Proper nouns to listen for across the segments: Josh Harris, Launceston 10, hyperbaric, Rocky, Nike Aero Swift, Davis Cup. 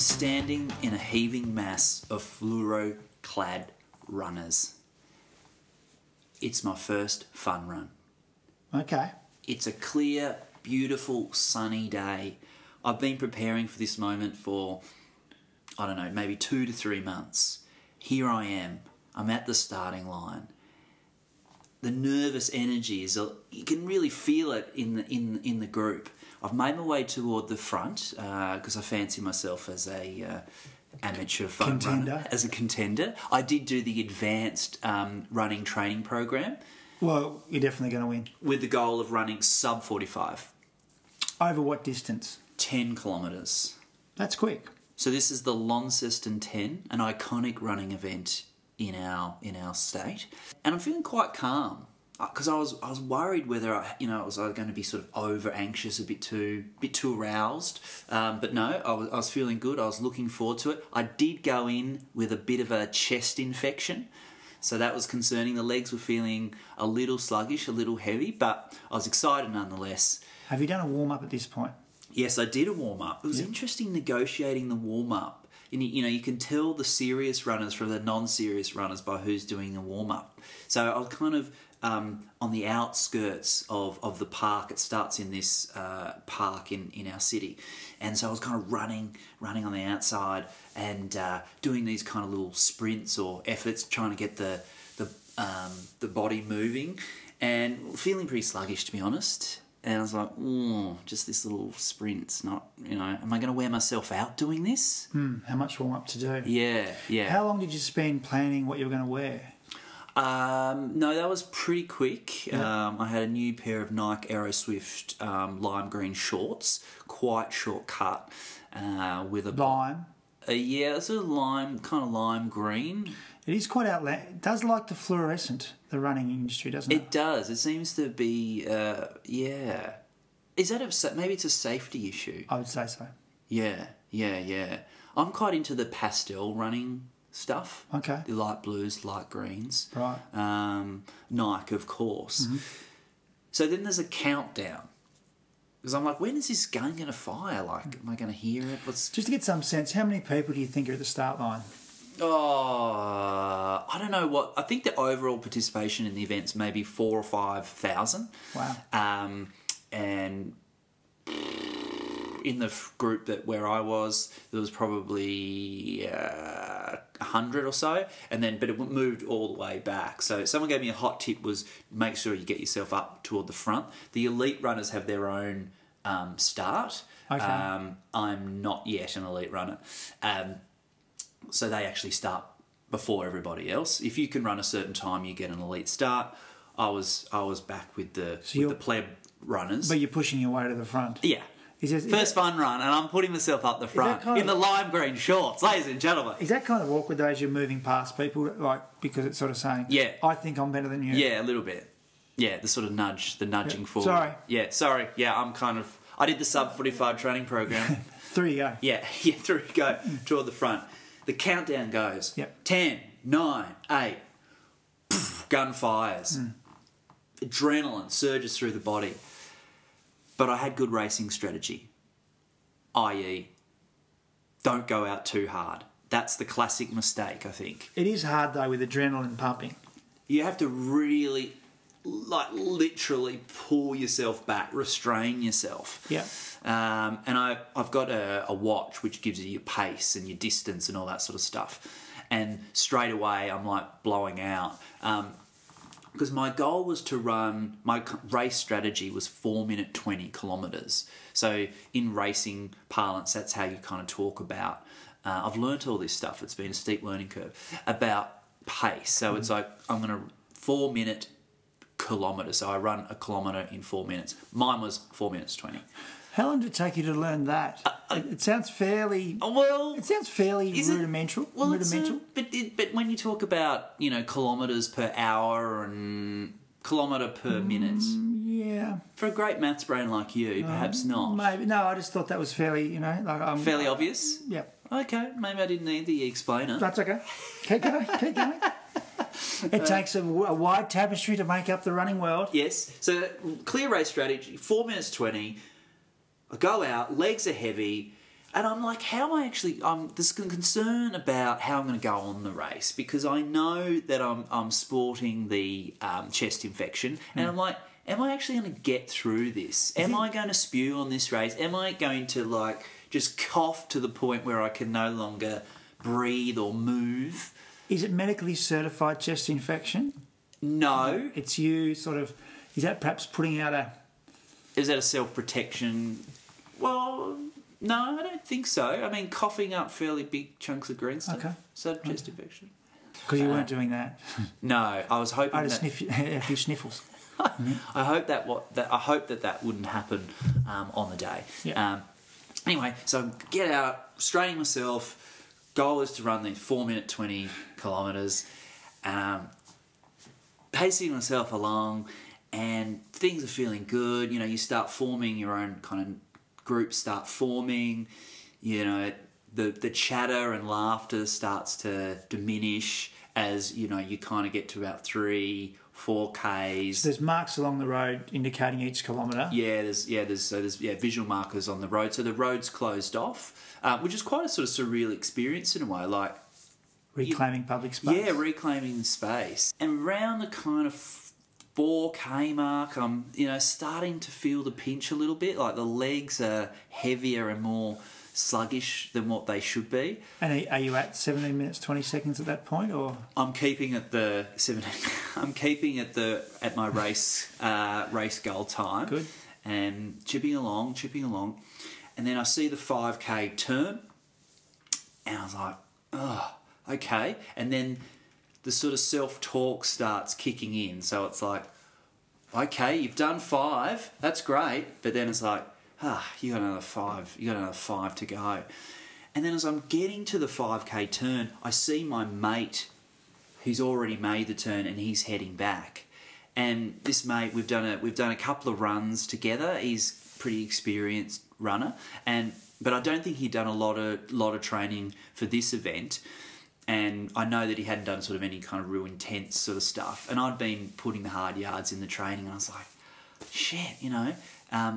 I'm standing in a heaving mass of fluoro-clad runners. It's my first fun run. Okay. It's a clear, beautiful, sunny day. I've been preparing for this moment for, I don't know, maybe 2 to 3 months. Here I am. I'm at the starting line. The nervous energy is, you can really feel it in the group. I've made my way toward the front because I fancy myself as a amateur fun runner, as a contender. I did do the advanced running training program. Well, you're definitely going to win. With the goal of running sub 45. Over what distance? 10 kilometres. That's quick. So this is the Launceston 10, an iconic running event in our state, and I'm feeling quite calm because I was worried whether I was going to be sort of over anxious, a bit too aroused, but no, I was feeling good. I was looking forward to it. I did go in with a bit of a chest infection, so that was concerning. The legs were feeling a little sluggish, a little heavy, but I was excited nonetheless. Have you done a warm up at this point? Yes, I did a warm up. It was interesting negotiating the warm up. And you can tell the serious runners from the non-serious runners by who's doing the warm-up. So I was kind of on the outskirts of the park. It starts in this park in our city. And so I was kind of running on the outside and doing these kind of little sprints or efforts, trying to get the body moving and feeling pretty sluggish, to be honest. And I was like, just this little sprint's not, am I going to wear myself out doing this? How much warm-up to do? Yeah. How long did you spend planning what you were going to wear? No, that was pretty quick. Yeah. I had a new pair of Nike Aero Swift lime green shorts, quite short cut. With a lime? Yeah, it's a lime, kind of lime green. It is quite outlandish. It does like the fluorescent, the running industry, doesn't it? It does. It seems to be, yeah. Is that maybe it's a safety issue? I would say so. Yeah. I'm quite into the pastel running stuff. Okay. The light blues, light greens. Right. Nike, of course. Mm-hmm. So then there's a countdown. Because I'm like, when is this gun going to fire? Like, am I going to hear it? Just to get some sense, how many people do you think are at the start line? Oh, I don't know what. I think the overall participation in the event's maybe 4,000 or 5,000. Wow. And in the group where I was, there was probably 100 or so, but it moved all the way back. So someone gave me a hot tip: was make sure you get yourself up toward the front. The elite runners have their own start. Okay. I'm not yet an elite runner. So they actually start before everybody else. If you can run a certain time, you get an elite start. I was back with the pleb runners. But you're pushing your way to the front. Yeah. First fun run, and I'm putting myself up the front in the lime green shorts, ladies and gentlemen. Is that kind of awkward though, as you're moving past people, like, because it's sort of saying, yeah, I think I'm better than you. Yeah, a little bit. Yeah, the sort of nudge, the nudging forward. Sorry. Yeah, I'm kind of. I did the sub 45 training program. Through you go. Yeah, through you go toward the front. The countdown goes. Yep. 10, 9, 8. Poof, gun fires. Adrenaline surges through the body. But I had good racing strategy, i.e., don't go out too hard. That's the classic mistake, I think. It is hard though with adrenaline pumping. You have to really, literally pull yourself back, restrain yourself. Yeah. And I've got a watch which gives you your pace and your distance and all that sort of stuff. And straight away I'm like blowing out. Because my goal was to run, my race strategy was 4:20 kilometres. So in racing parlance, that's how you kind of talk about, I've learnt all this stuff, it's been a steep learning curve, about pace. So it's like, I'm going to 4 minute kilometre. So I run a kilometre in 4 minutes. Mine was 4:20. How long did it take you to learn that? It sounds fairly. Well, it sounds fairly rudimentary. Well, but when you talk about kilometres per hour and kilometre per minute, yeah, for a great maths brain like you, perhaps not. Maybe no. I just thought that was fairly, like fairly obvious. Yeah. Okay, maybe I didn't need the explainer. That's okay. Keep going. It takes a wide tapestry to make up the running world. Yes. So clear race strategy. 4:20. I go out, legs are heavy, And I'm like, how I actually, there's concern about how I'm going to go on the race, because I know that I'm sporting the chest infection, and I'm like, am I actually going to get through this? Am I going to spew on this race? Am I going to like just cough to the point where I can no longer breathe or move? Is it medically certified chest infection? No. It's you sort of, is that perhaps putting out a... Is that a self-protection? Well... No, I don't think so. I mean, coughing up fairly big chunks of green stuff. Okay. So chest infection. Because you weren't doing that. No, I was hoping. I had a few sniffles. I hope that I hope that wouldn't happen on the day. Yeah. Anyway, so get out, strain myself. Goal is to run the 4:20 kilometres. Pacing myself along, and things are feeling good. You know, you start forming your own kind of. Groups start forming, you know, the chatter and laughter starts to diminish as, you know, you kind of get to about 3-4 Ks. So there's marks along the road indicating each kilometre. Yeah, there's visual markers on the road. So the road's closed off, which is quite a sort of surreal experience in a way, like... Reclaiming public space. Yeah, reclaiming space. And around the kind of 4K mark, I'm, you know, starting to feel the pinch a little bit, like the legs are heavier and more sluggish than what they should be. And are you at 17 minutes 20 seconds at that point, or? I'm keeping at the 17. I'm keeping at my race race goal time. Good. And chipping along, and then I see the 5K turn, and I was like, oh, okay, and then. The sort of self-talk starts kicking in. So it's like, okay, you've done 5. That's great. But then it's like, you got another 5. You got another 5 to go. And then as I'm getting to the 5K turn, I see my mate who's already made the turn and he's heading back. And this mate, we've done a couple of runs together. He's a pretty experienced runner. But I don't think he'd done a lot of training for this event. And I know that he hadn't done sort of any kind of real intense sort of stuff. And I'd been putting the hard yards in the training. And I was like, shit, you know,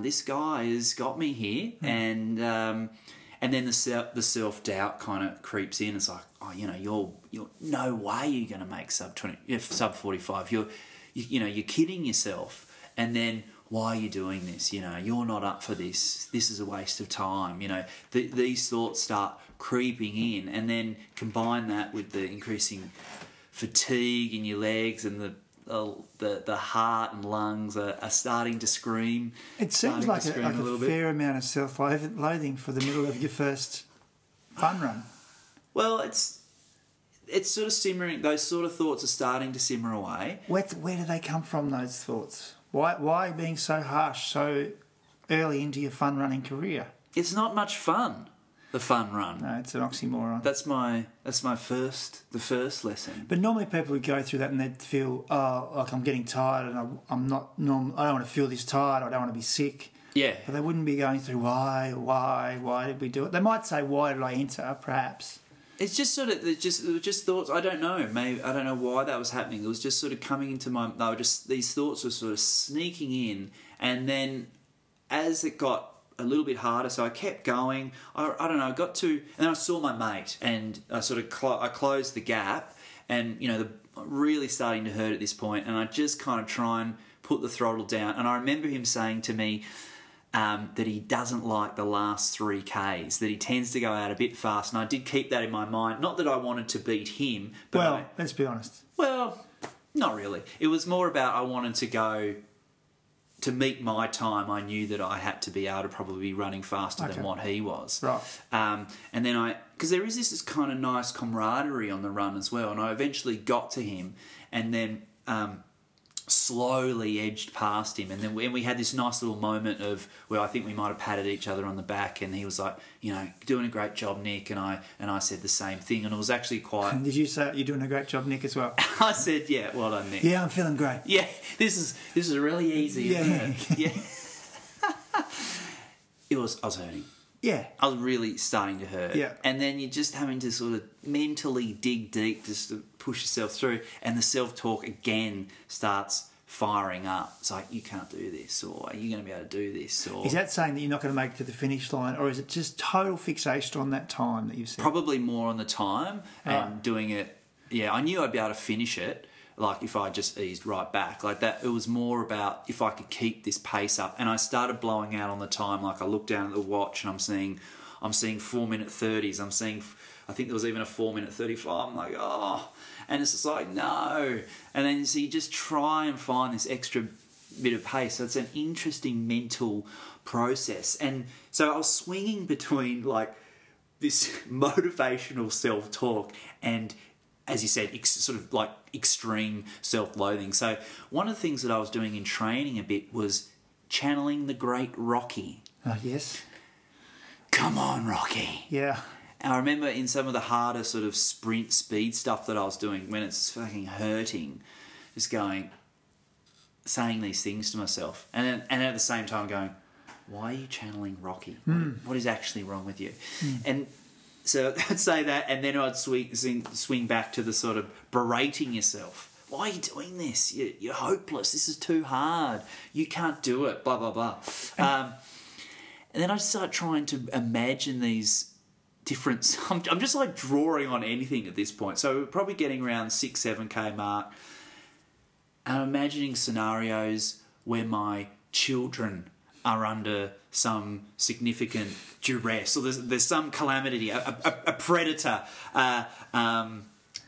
this guy has got me here. Mm. And then the self-doubt kind of creeps in. It's like, oh, you know, you're no way you're going to make sub 45. You're kidding yourself. And then why are you doing this? You know, you're not up for this. This is a waste of time. You know, these thoughts start creeping in, and then combine that with the increasing fatigue in your legs, and the heart and lungs are starting to scream. It seems like a fair amount of self-loathing for the middle of your first fun run. Well, it's sort of simmering. Those sort of thoughts are starting to simmer away. Where do they come from, those thoughts? Why being so harsh so early into your fun running career? It's not much fun. The fun run. No, it's an oxymoron. That's my first lesson. But normally people would go through that and they'd feel, oh, like I'm getting tired and I'm not normal. I don't want to feel this tired. I don't want to be sick. Yeah. But they wouldn't be going through why did we do it? They might say, why did I enter? Perhaps. It's just sort of it was just thoughts. I don't know. Maybe I don't know why that was happening. It was just sort of coming into my. They were just these thoughts were sort of sneaking in, and then as it got. A little bit harder, so I kept going. I don't know. I got to, and then I saw my mate, and I sort of I closed the gap, and you know, really starting to hurt at this point, and I just kind of try and put the throttle down. And I remember him saying to me that he doesn't like the last 3 Ks, that he tends to go out a bit fast, and I did keep that in my mind. Not that I wanted to beat him, but let's be honest. Well, not really. It was more about I wanted to go. To meet my time, I knew that I had to be able to probably be running faster than what he was. Right. And then because there is this kind of nice camaraderie on the run as well, and I eventually got to him and then slowly edged past him. And then we had this nice little moment of where I think we might have patted each other on the back, and he was like, you know, doing a great job, Nick, and I said the same thing, and it was actually quite... Did you say you're doing a great job, Nick, as well? I said, yeah, well done, Nick. Yeah, I'm feeling great. Yeah, this is really easy, isn't it? Yeah. I was hurting. Yeah. I was really starting to hurt. Yeah. And then you're just having to sort of mentally dig deep just to push yourself through, and the self-talk again starts firing up. It's like, you can't do this, or are you going to be able to do this? Or is that saying that you're not going to make it to the finish line, or is it just total fixation on that time that you've said? Probably more on the time and doing it. Yeah, I knew I'd be able to finish it. Like if I just eased right back like that, it was more about if I could keep this pace up. And I started blowing out on the time. Like I looked down at the watch and I'm seeing 4:30s. I think there was even a 4:35. I'm like, oh, and it's just like, no. And then so you just try and find this extra bit of pace. So it's an interesting mental process. And so I was swinging between like this motivational self-talk and, as you said, sort of like extreme self-loathing. So one of the things that I was doing in training a bit was channeling the great Rocky. Oh, yes. Come on, Rocky. Yeah. And I remember in some of the harder sort of sprint speed stuff that I was doing, when it's fucking hurting, just saying these things to myself. And at the same time going, why are you channeling Rocky? What is actually wrong with you? And so I'd say that, and then I'd swing back to the sort of berating yourself. Why are you doing this? You're hopeless. This is too hard. You can't do it, blah, blah, blah. And then I start trying to imagine these different... I'm just like drawing on anything at this point. So we're probably getting around 6-7K mark. And I'm imagining scenarios where my children are under some significant duress, or there's some calamity, a predator, a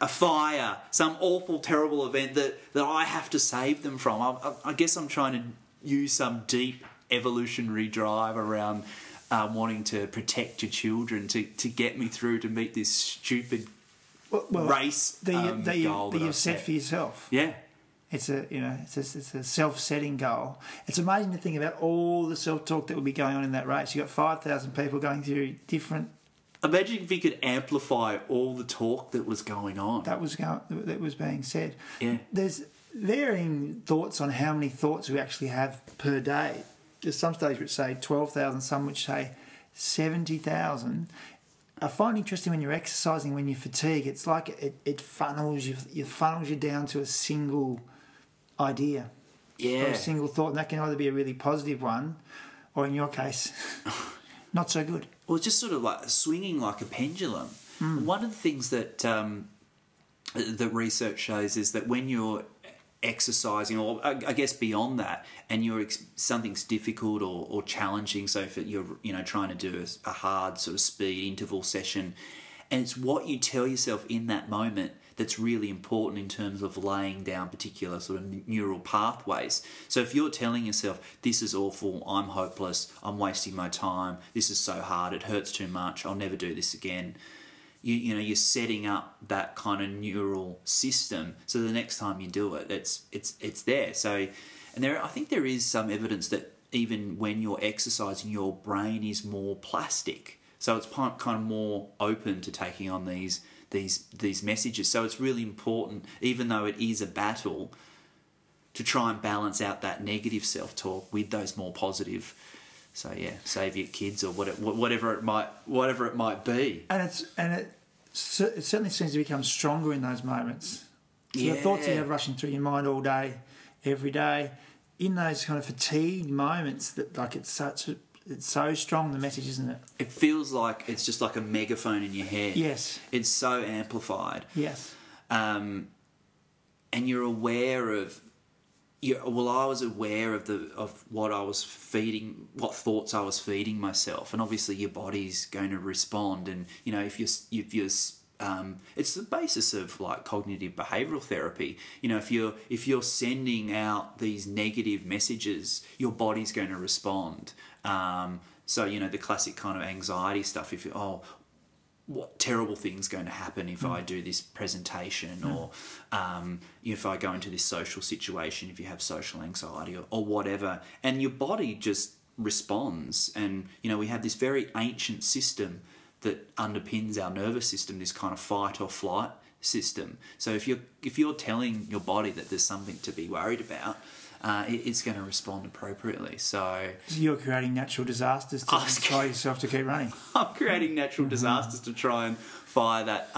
fire, some awful, terrible event that I have to save them from. I guess I'm trying to use some deep evolutionary drive around wanting to protect your children to get me through to meet this stupid race goal that you've set for yourself. Yeah. It's a self-setting goal. It's amazing to think about all the self-talk that would be going on in that race. You've got 5,000 people going through different... Imagine if you could amplify all the talk that was going on. That was being said. Yeah. There's varying thoughts on how many thoughts we actually have per day. There's some studies which say 12,000, some which say 70,000. I find it interesting when you're exercising, when you fatigue, it's like it funnels you down to a single idea, or a single thought, and that can either be a really positive one, or in your case, not so good. Well, it's just sort of like swinging like a pendulum. One of the things that the research shows is that when you're exercising, or I guess beyond that, and something's difficult or challenging, so if you're trying to do a hard sort of speed interval session, and it's what you tell yourself in that moment that's really important in terms of laying down particular sort of neural pathways. So if you're telling yourself, this is awful, I'm hopeless, I'm wasting my time, this is so hard, it hurts too much, I'll never do this again, you're setting up that kind of neural system, so the next time you do it, it's there. So, and I think there is some evidence that even when you're exercising, your brain is more plastic, so it's kind of more open to taking on these messages. So it's really important, even though it is a battle, to try and balance out that negative self-talk with those more positive. So yeah, save your kids, or whatever it might be. And it certainly seems to become stronger in those moments. So the thoughts you have rushing through your mind all day, every day, in those kind of fatigued moments, that like it's so strong, the message, isn't it? It feels like it's just like a megaphone in your head. Yes. It's so amplified. Yes. And you're aware of... I was aware of what I was feeding, what thoughts I was feeding myself, and obviously your body's going to respond. And if you're it's the basis of like cognitive behavioural therapy. If you're sending out these negative messages, your body's going to respond. So the classic kind of anxiety stuff. What terrible thing's going to happen if I do this presentation, or if I go into this social situation, if you have social anxiety or whatever. And your body just responds. And, we have this very ancient system that underpins our nervous system, this kind of fight or flight system. So if you're telling your body that there's something to be worried about, it's going to respond appropriately. So you're creating natural disasters to inspire yourself to keep running. I'm creating natural disasters to try and fire that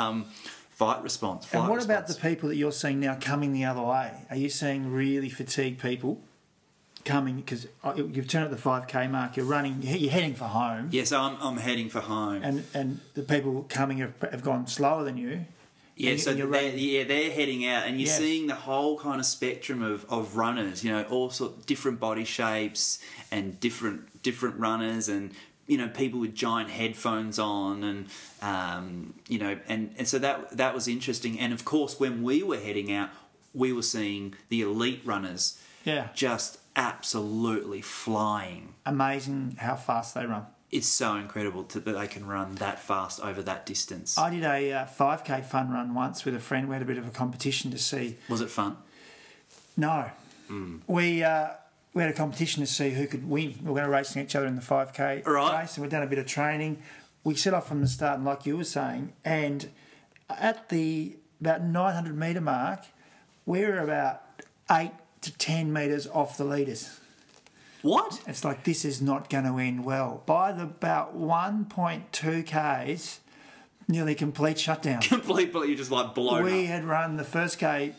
fight response. And what about the people that you're seeing now coming the other way? Are you seeing really fatigued people coming? Because you've turned at the 5K mark, you're running, you're heading for home. Yes, I'm heading for home. And the people coming have gone slower than you. Yeah, so they're heading out, and you're seeing the whole kind of spectrum of runners. You know, all sorts of different body shapes and different runners, and you know, people with giant headphones on, and you know, and so that was interesting. And of course, when we were heading out, we were seeing the elite runners, just absolutely flying. Amazing how fast they run. It's so incredible that they can run that fast over that distance. I did a 5K fun run once with a friend. We had a bit of a competition to see. Was it fun? No. Mm. We had a competition to see who could win. We were going to race each other in the 5K race, and we'd done a bit of training. We set off from the start, and like you were saying, and at the about 900 metre mark, we were about 8 to 10 metres off the leaders. What? It's like, this is not going to end well. By the about 1.2 Ks, nearly complete shutdown. Complete, but you're just like blown up. We had run the first K,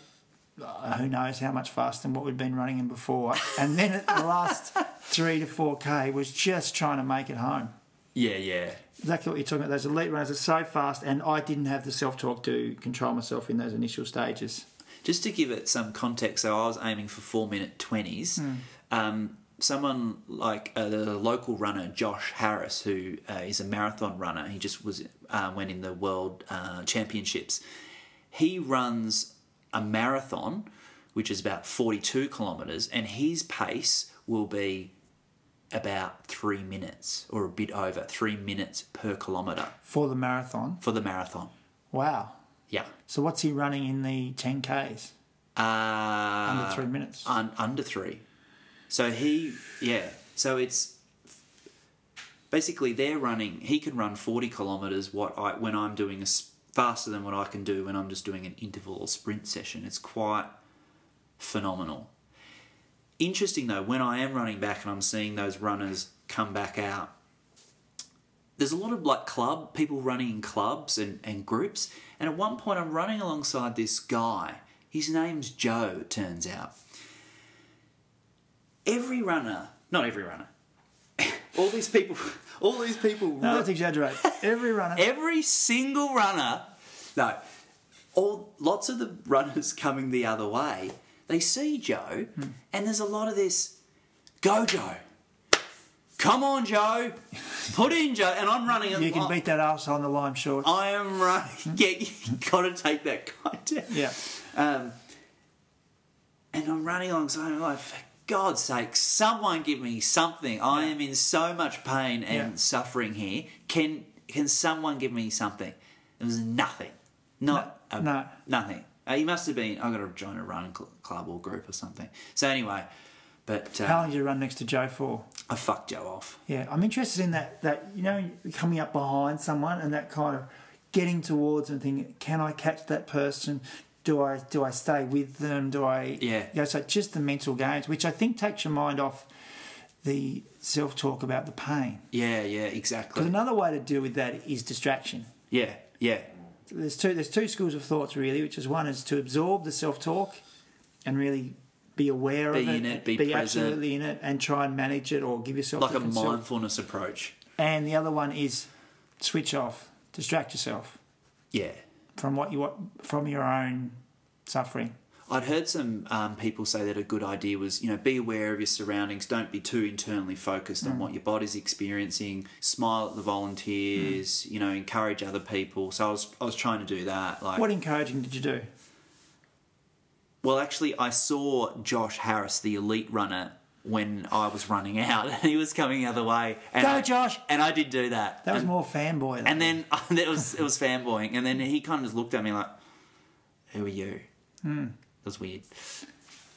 who knows how much faster than what we'd been running in before. And then at the last 3 to 4K was just trying to make it home. Yeah, yeah. Exactly what you're talking about. Those elite runners are so fast, and I didn't have the self-talk to control myself in those initial stages. Just to give it some context, so I was aiming for 4-minute 20s. Mm. Someone like the local runner, Josh Harris, who is a marathon runner. He just went in the World Championships. He runs a marathon, which is about 42 kilometres, and his pace will be about 3 minutes or a bit over, 3 minutes per kilometre. For the marathon? For the marathon. Wow. Yeah. So what's he running in the 10Ks? Under 3 minutes? Under three. So so it's basically they're running, he can run 40 kilometres when I'm doing faster than what I can do when I'm just doing an interval or sprint session. It's quite phenomenal. Interesting though, when I am running back and I'm seeing those runners come back out, there's a lot of like people running in clubs and groups. And at one point I'm running alongside this guy. His name's Joe, it turns out. Not every runner. All these people. No, let's exaggerate. Every runner. Every single runner. No. Lots of the runners coming the other way, they see Joe, and there's a lot of this, go Joe. Come on, Joe. Put in, Joe. And I'm running. You can beat that arsehole on the lime shorts. I am running. Yeah, you've got to take that guy down. Yeah. And I'm running alongside him like, God's sake, someone give me something. I am in so much pain and suffering here. Can someone give me something? It was nothing. Nothing. He must have been, I've got to join a running club or group or something. So anyway, but... how long did you run next to Joe for? I fucked Joe off. Yeah, I'm interested in that, you know, coming up behind someone and that kind of getting towards and thinking, can I catch that person? Do I stay with them? You know, so just the mental games, which I think takes your mind off the self-talk about the pain. Yeah, yeah, exactly. Because another way to deal with that is distraction. Yeah, yeah. There's two schools of thoughts really, which is one is to absorb the self-talk and really be aware of it. Be in it, be present. Absolutely in it and try and manage it or give yourself... Like a mindfulness approach. And the other one is switch off, distract yourself. Yeah. From your own suffering. I'd heard some people say that a good idea was, you know, be aware of your surroundings. Don't be too internally focused on what your body's experiencing. Smile at the volunteers. You know, encourage other people. So I was trying to do that. Like, what encouraging did you do? Well, actually, I saw Josh Harris, the elite runner, when I was running out. He was coming the other way. And go, Josh! And I did do that. That was more fanboy. And then it was fanboying. And then he kind of just looked at me like, who are you? Mm. It was weird.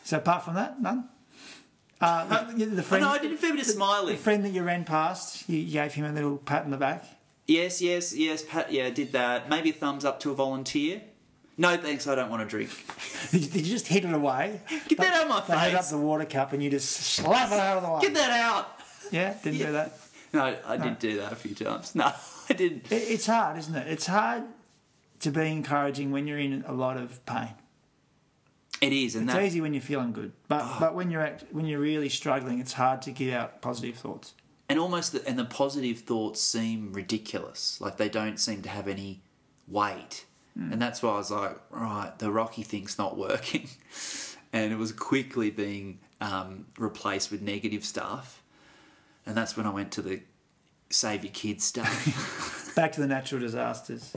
So apart from that, none? The friend... No, I did a fair bit of smiling. The friend that you ran past, you gave him a little pat on the back? Yes. Pat, yeah, did that. Maybe a thumbs up to a volunteer. No, thanks, I don't want to drink. You just hit it away. Get that out of my face. They held up the water cup and you just slap it out of the way. Get that out. Yeah, didn't do that? No, I did do that a few times. No, I didn't. It's hard, isn't it? It's hard to be encouraging when you're in a lot of pain. It is, and it's easy when you're feeling good, but when you're really struggling, it's hard to get out positive thoughts. And the positive thoughts seem ridiculous, like they don't seem to have any weight, and that's why I was like, right, the Rocky thing's not working, and it was quickly being replaced with negative stuff, and that's when I went to the save your kids stuff. Back to the natural disasters.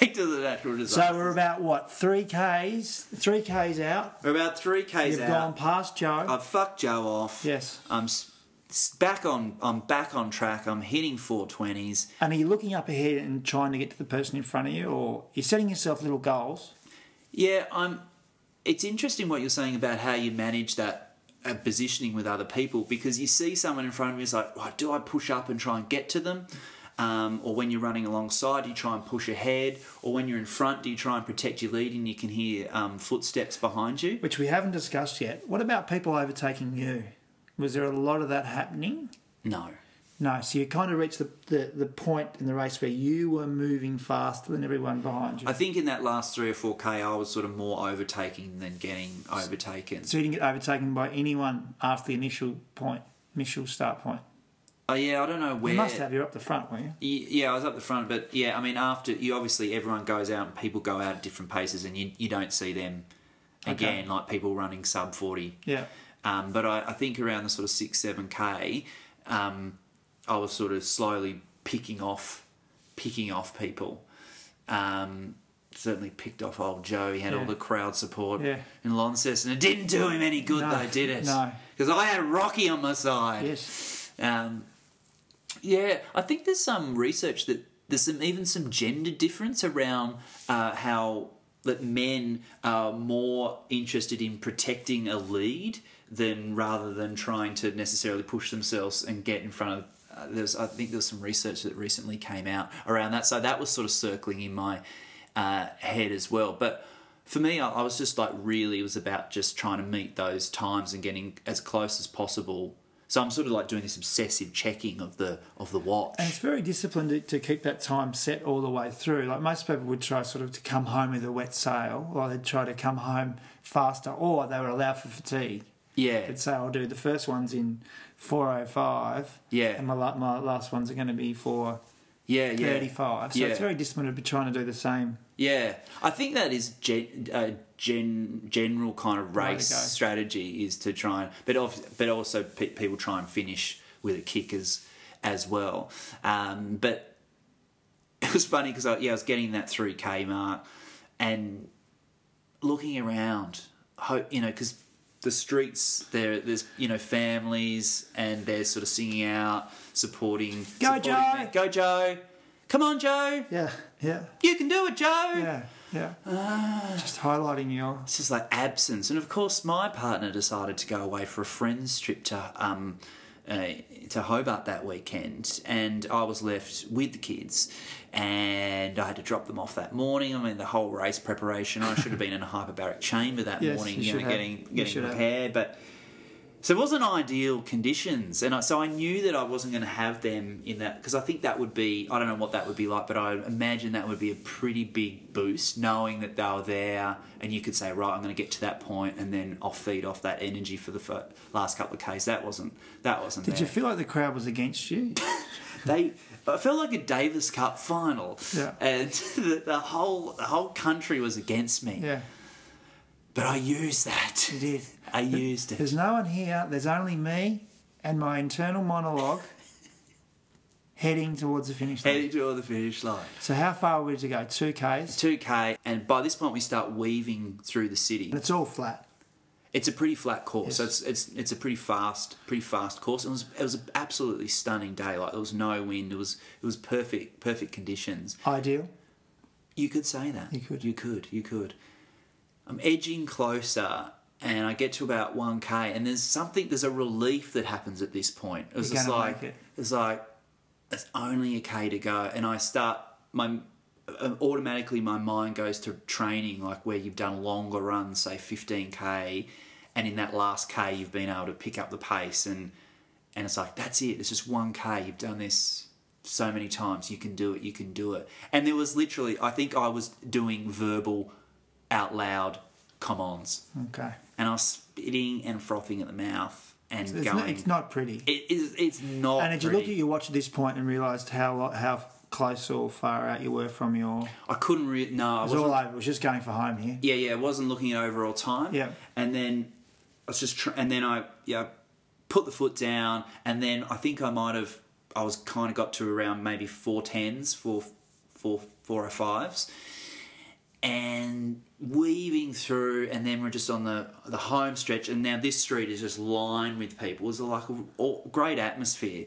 So we're about, what, 3Ks? 3Ks out. We're about 3Ks out. You've gone past Joe. I've fucked Joe off. Yes. I'm back on track. I'm hitting 420s. And are you looking up ahead and trying to get to the person in front of you, or you're setting yourself little goals? Yeah, it's interesting what you're saying about how you manage that positioning with other people, because you see someone in front of you is like, oh, do I push up and try and get to them? Or when you're running alongside, you try and push ahead, or when you're in front, do you try and protect your lead and you can hear footsteps behind you? Which we haven't discussed yet. What about people overtaking you? Was there a lot of that happening? No. No, so you kind of reached the point in the race where you were moving faster than everyone behind you. I think in that last 3 or 4K, I was sort of more overtaking than getting overtaken. So you didn't get overtaken by anyone after the initial start point? Oh, yeah, I don't know where... You must have, you're up the front, weren't you? Yeah, I was up the front, but yeah, I mean, after... you obviously, everyone goes out and people go out at different paces and you don't see them again, okay, like people running sub 40. Yeah. But I think around the sort of 6, 7K... I was sort of slowly picking off people. Certainly picked off old Joe. He had all the crowd support in Launceston. It didn't do him any good, though, did it? No. Because I had Rocky on my side. Yes. I think there's some research that there's even some gender difference around how that men are more interested in protecting a lead rather than trying to necessarily push themselves and get in front of... I think there was some research that recently came out around that. So that was sort of circling in my head as well. But for me, I was just like, really, it was about just trying to meet those times and getting as close as possible. So I'm sort of like doing this obsessive checking of the watch. And it's very disciplined to keep that time set all the way through. Like most people would try sort of to come home with a wet sail, or they'd try to come home faster, or they would allow for fatigue. Yeah. I'd say I'll do the first one's in 4:05. Yeah. And my last ones are going to be 4:35. So it's very disciplined to be trying to do the same. Yeah. I think that is general kind of race strategy is to try and... But also people try and finish with a kick as well. But it was funny because I was getting that 3K mark and looking around, because... the streets, there's families, and they're sort of singing out, supporting Joe! Go, Joe! Come on, Joe! Yeah, yeah. You can do it, Joe! Yeah, yeah. Just highlighting your... It's just like absence. And, of course, my partner decided to go away for a friend's trip to Hobart that weekend, and I was left with the kids, and I had to drop them off that morning. I mean, the whole race preparation, I should have been in a hyperbaric chamber that morning, getting prepared. But so it wasn't ideal conditions, and so I knew that I wasn't going to have them in that, because I think that would be, I don't know what that would be like, but I imagine that would be a pretty big boost, knowing that they were there, and you could say, right, I'm going to get to that point, and then I'll feed off that energy for the last couple of Ks. That wasn't. Did you feel like the crowd was against you? I felt like a Davis Cup final, and the whole country was against me. Yeah. But I used that. You did. I used it. There's no one here. There's only me and my internal monologue heading towards the finish line. So how far are we to go? 2Ks? 2K. And by this point, we start weaving through the city. And it's all flat. It's a pretty flat course. Yes. So it's a pretty fast course. It was an absolutely stunning day. Like, there was no wind. It was perfect conditions. Ideal. You could say that. You could. I'm edging closer, and I get to about 1K, and there's a relief that happens at this point. It was just like, there's only a K to go, and I start, automatically my mind goes to training, like where you've done longer runs, say 15K, and in that last K you've been able to pick up the pace, and it's like, that's it, it's just 1K, you've done this so many times, you can do it. And there was literally, I think I was doing verbal, out loud, come-ons. Okay. And I was spitting and frothing at the mouth and so going... It's not pretty. It's not And did you look at your watch at this point and realised how close or far out you were from your... I couldn't really... No, I wasn't... It was all over. It was just going for home here. Yeah. I wasn't looking at overall time. Yeah. And then I was just... I put the foot down, and then I think I might have... I was kind of got to around maybe 4:10s, 4:05s, and weaving through, and then we're just on the home stretch, and now this street is just lined with people. It was a great atmosphere.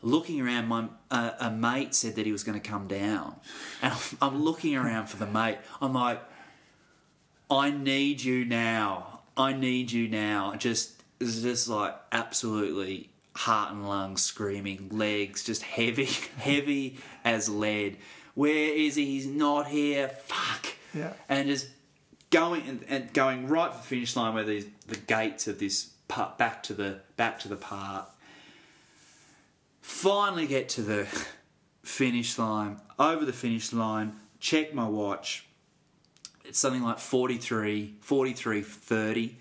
Looking around, my a mate said that he was going to come down, and I'm looking around for the mate. I'm like, I need you now. It's just like absolutely. Heart and lungs screaming, legs just heavy as lead. Where is he? He's not here. Fuck. Yeah. And just going and going right for the finish line where the gates of this park, back to the park. Finally get to the finish line. Over the finish line, check my watch. It's something like 43:30.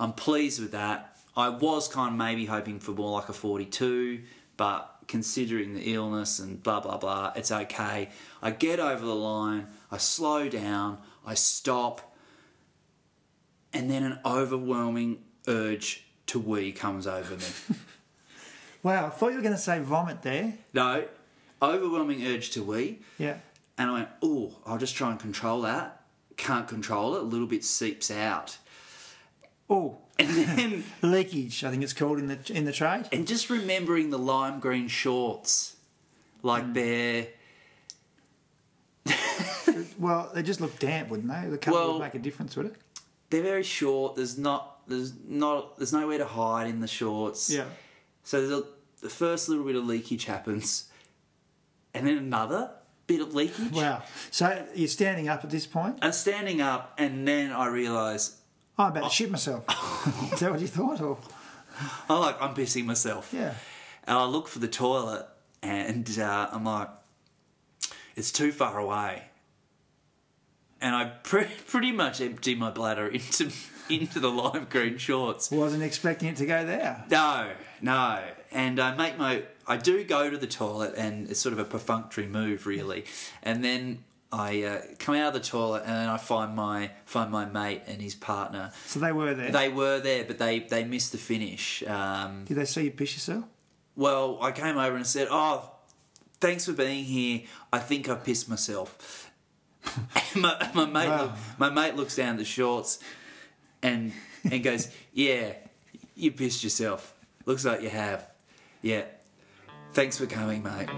I'm pleased with that. I was kind of maybe hoping for more like a 42, but considering the illness and blah, blah, blah, it's okay. I get over the line, I slow down, I stop, and then an overwhelming urge to wee comes over me. Wow, I thought you were going to say vomit there. No, overwhelming urge to wee. Yeah. And I went, oh, I'll just try and control that. Can't control it, a little bit seeps out. Oh, and then leakage, I think it's called in the trade. And just remembering the lime green shorts, like they're well, they just look damp, wouldn't they? The colour would make a difference, would it? They're very short. There's nowhere to hide in the shorts. Yeah. So the first little bit of leakage happens, and then another bit of leakage. Wow. So you're standing up at this point? I'm standing up, and then I realise. Oh, I'm about to shit myself. Is that what you thought? Or? I'm pissing myself. Yeah. And I look for the toilet and I'm like, it's too far away. And I pretty much empty my bladder into the lime green shorts. Wasn't expecting it to go there. No. And I do go to the toilet, and it's sort of a perfunctory move, really. And then... I come out of the toilet, and then I find my mate and his partner. So they were there. They were there, but they missed the finish. Did they see you piss yourself? Well, I came over and said, "Oh, thanks for being here. I think I pissed myself." my mate, wow. my mate looks down at the shorts, and goes, "Yeah, you pissed yourself. Looks like you have. Yeah, thanks for coming, mate."